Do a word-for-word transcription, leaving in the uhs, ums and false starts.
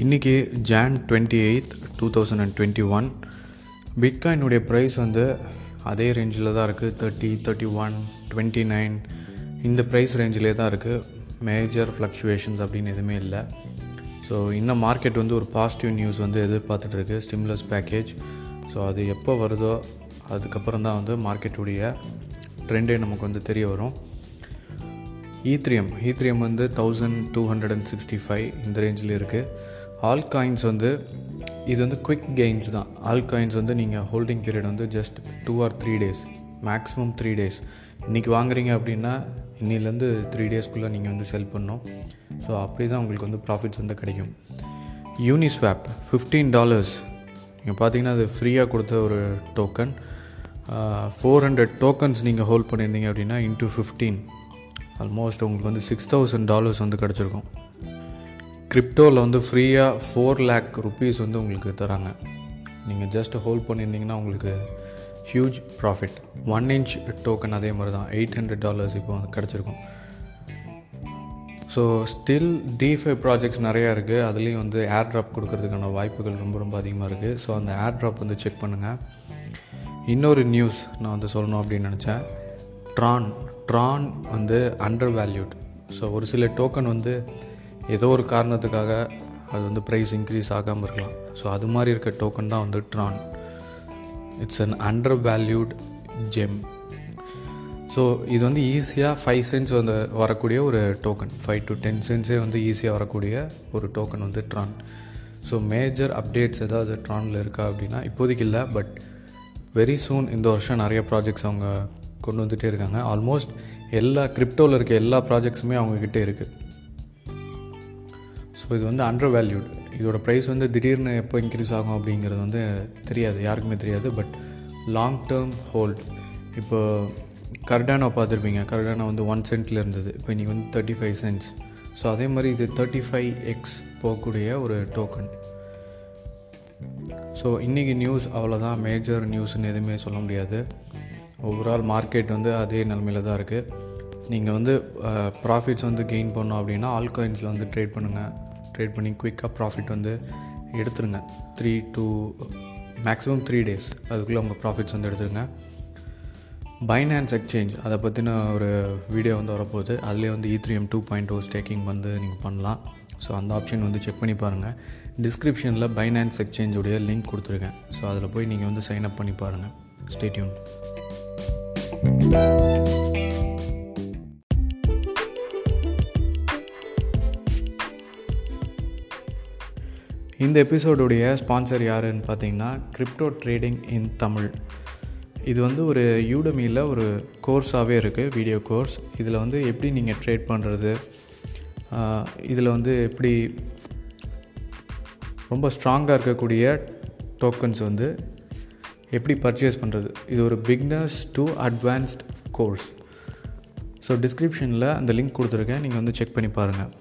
இன்றைக்கி Jan twenty eight two thousand and twenty one பிட்காயினுடைய price வந்து அதே ரேஞ்சில் தான் இருக்குது. Thirty thirty one twenty nine இந்த ப்ரைஸ் ரேஞ்சிலே தான் இருக்குது. மேஜர் ஃப்ளக்சுவேஷன்ஸ் அப்படின்னு எதுவுமே இல்லை. ஸோ இன்னும் மார்க்கெட் வந்து ஒரு பாசிட்டிவ் நியூஸ் வந்து எதிர்பார்த்துட்ருக்கு, ஸ்டிமுலஸ் பேக்கேஜ். ஸோ அது எப்போ வருதோ அதுக்கப்புறம் தான் வந்து மார்க்கெட்டுடைய ட்ரெண்டே நமக்கு வந்து தெரிய வரும். ஈத்ரியம் ஈத்ரியம் வந்து thousand two hundred and sixty five இந்த ரேஞ்சில் இருக்குது. ஆல் காயின்ஸ் வந்து இது வந்து குவிக் கெயின்ஸ் தான். ஆல் காயின்ஸ் வந்து நீங்கள் ஹோல்டிங் பீரியட் வந்து just two or three days maximum three days இன்றைக்கி வாங்குறீங்க அப்படின்னா இன்னிலேருந்து த்ரீ டேஸ்க்குள்ளே நீங்கள் வந்து செல் பண்ணணும். ஸோ அப்படி தான் உங்களுக்கு வந்து ப்ராஃபிட்ஸ் வந்து கிடைக்கும். யூனிஸ்வாப் ஃபிஃப்டீன் டாலர்ஸ் நீங்கள் பார்த்தீங்கன்னா அது ஃப்ரீயாக கொடுத்த ஒரு டோக்கன். ஃபோர் ஹண்ட்ரட் டோக்கன்ஸ் நீங்கள் ஹோல்ட் பண்ணியிருந்தீங்க அப்படின்னா இன்ட்டு ஃபிஃப்டீன் ஆல்மோஸ்ட் உங்களுக்கு வந்து சிக்ஸ் தௌசண்ட் டாலர்ஸ் வந்து கிடச்சிருக்கும். கிரிப்டோவில் வந்து ஃப்ரீயாக ஃபோர் லேக் ருப்பீஸ் வந்து உங்களுக்கு தராங்க. நீங்கள் ஜஸ்ட் ஹோல்ட் பண்ணியிருந்தீங்கன்னா உங்களுக்கு huge profit. One inch token அதே மாதிரி தான் எயிட் ஹண்ட்ரட் டாலர்ஸ் இப்போ வந்து கிடச்சிருக்கும். ஸோ ஸ்டில் டிஃபை ப்ராஜெக்ட்ஸ் நிறையா இருக்குது. அதுலேயும் வந்து ஏர் ட்ராப் கொடுக்கறதுக்கான வாய்ப்புகள் ரொம்ப ரொம்ப அதிகமாக இருக்குது. ஸோ அந்த ஏர் ட்ராப் வந்து செக் பண்ணுங்கள். இன்னொரு நியூஸ் நான் வந்து சொல்லணும் அப்படின்னு நினச்சேன். ட்ரான் ட்ரான் வந்து அண்டர் வேல்யூட். ஸோ ஒரு சில டோக்கன் வந்து ஏதோ ஒரு காரணத்துக்காக அது வந்து ப்ரைஸ் இன்க்ரீஸ் ஆகாமல் இருக்கலாம். ஸோ அது மாதிரி இருக்க டோக்கன் தான் வந்து Tron. It's an undervalued gem. So இது வந்து ஈஸியாக ஃபைவ் சென்ட்ஸ் வந்து வரக்கூடிய ஒரு டோக்கன். ஃபைவ் டு டென் சென்ட்ஸே வந்து ஈஸியாக வரக்கூடிய ஒரு டோக்கன் வந்து ட்ரான். ஸோ மேஜர் அப்டேட்ஸ் ஏதாவது ட்ரானில் இருக்கா அப்படின்னா இப்போதைக்கு இல்லை, பட் வெரி சூன் இந்த வருஷம் நிறைய ப்ராஜெக்ட்ஸ் அவங்க கொண்டு வந்துகிட்டே இருக்காங்க. ஆல்மோஸ்ட் எல்லா கிரிப்டோவில் இருக்க எல்லா ப்ராஜெக்ட்ஸுமே அவங்கக்கிட்டே இருக்குது. ஸோ இது வந்து அண்டர் வேல்யூட். இதோட ப்ரைஸ் வந்து திடீர்னு எப்போ இன்க்ரீஸ் ஆகும் அப்படிங்கிறது வந்து தெரியாது, யாருக்குமே தெரியாது. But long term hold. இப்போ கர்டானோ பார்த்துருப்பீங்க. கர்டானோ வந்து ஒன் சென்ட்டில் இருந்தது, இப்போ இன்றைக்கி வந்து தேர்ட்டி ஃபைவ் சென்ட்ஸ். ஸோ அதே மாதிரி இது தேர்ட்டி ஃபைவ் எக்ஸ் போகக்கூடிய ஒரு டோக்கன். ஸோ இன்றைக்கி நியூஸ் அவ்வளோதான். மேஜர் நியூஸ்ன்னு எதுவுமே சொல்ல முடியாது. ஓவரால் மார்க்கெட் வந்து அதே நிலமையில் தான் இருக்குது. நீங்கள் வந்து ப்ராஃபிட்ஸ் வந்து கெயின் பண்ணோம் அப்படின்னா ஆல் காயின்ஸில் வந்து ட்ரேட் பண்ணுங்கள். ட்ரேட் பண்ணி குயிக்காக ப்ராஃபிட் வந்து எடுத்துருங்க. Three two maximum three days அதுக்குள்ளே உங்கள் ப்ராஃபிட்ஸ் வந்து எடுத்துருங்க. பைனான்ஸ் எக்ஸ்சேஞ்ச் அதை பற்றின ஒரு வீடியோ வந்து வரப்போகுது. அதிலே வந்து ஈத்ரியம் டூ பாயிண்ட் ஓ ஸ்டேக்கிங் வந்து நீங்கள் பண்ணலாம். ஸோ அந்த ஆப்ஷன் வந்து செக் பண்ணி பாருங்கள். டிஸ்கிரிப்ஷனில் பைனான்ஸ் எக்ஸ்சேஞ்சுடைய லிங்க் கொடுத்துருக்கேன். ஸோ அதில் போய் நீங்கள் வந்து சைன் அப் பண்ணி பாருங்கள். Stay tune. இந்த எபிசோடுடைய ஸ்பான்சர் யாருன்னு பார்த்தீங்கன்னா கிரிப்டோ ட்ரேடிங் இன் தமிழ். இது வந்து ஒரு யூடமியில் ஒரு கோர்ஸாகவே இருக்குது, வீடியோ கோர்ஸ். இதில் வந்து எப்படி நீங்கள் ட்ரேட் பண்ணுறது, இதில் வந்து எப்படி ரொம்ப ஸ்ட்ராங்காக இருக்கக்கூடிய டோக்கன்ஸ் வந்து எப்படி பர்ச்சேஸ் பண்ணுறது, இது ஒரு beginners to advanced course. So டிஸ்கிரிப்ஷனில் அந்த லிங்க் கொடுத்துருக்கேன், நீங்கள் வந்து செக் பண்ணி பாருங்கள்.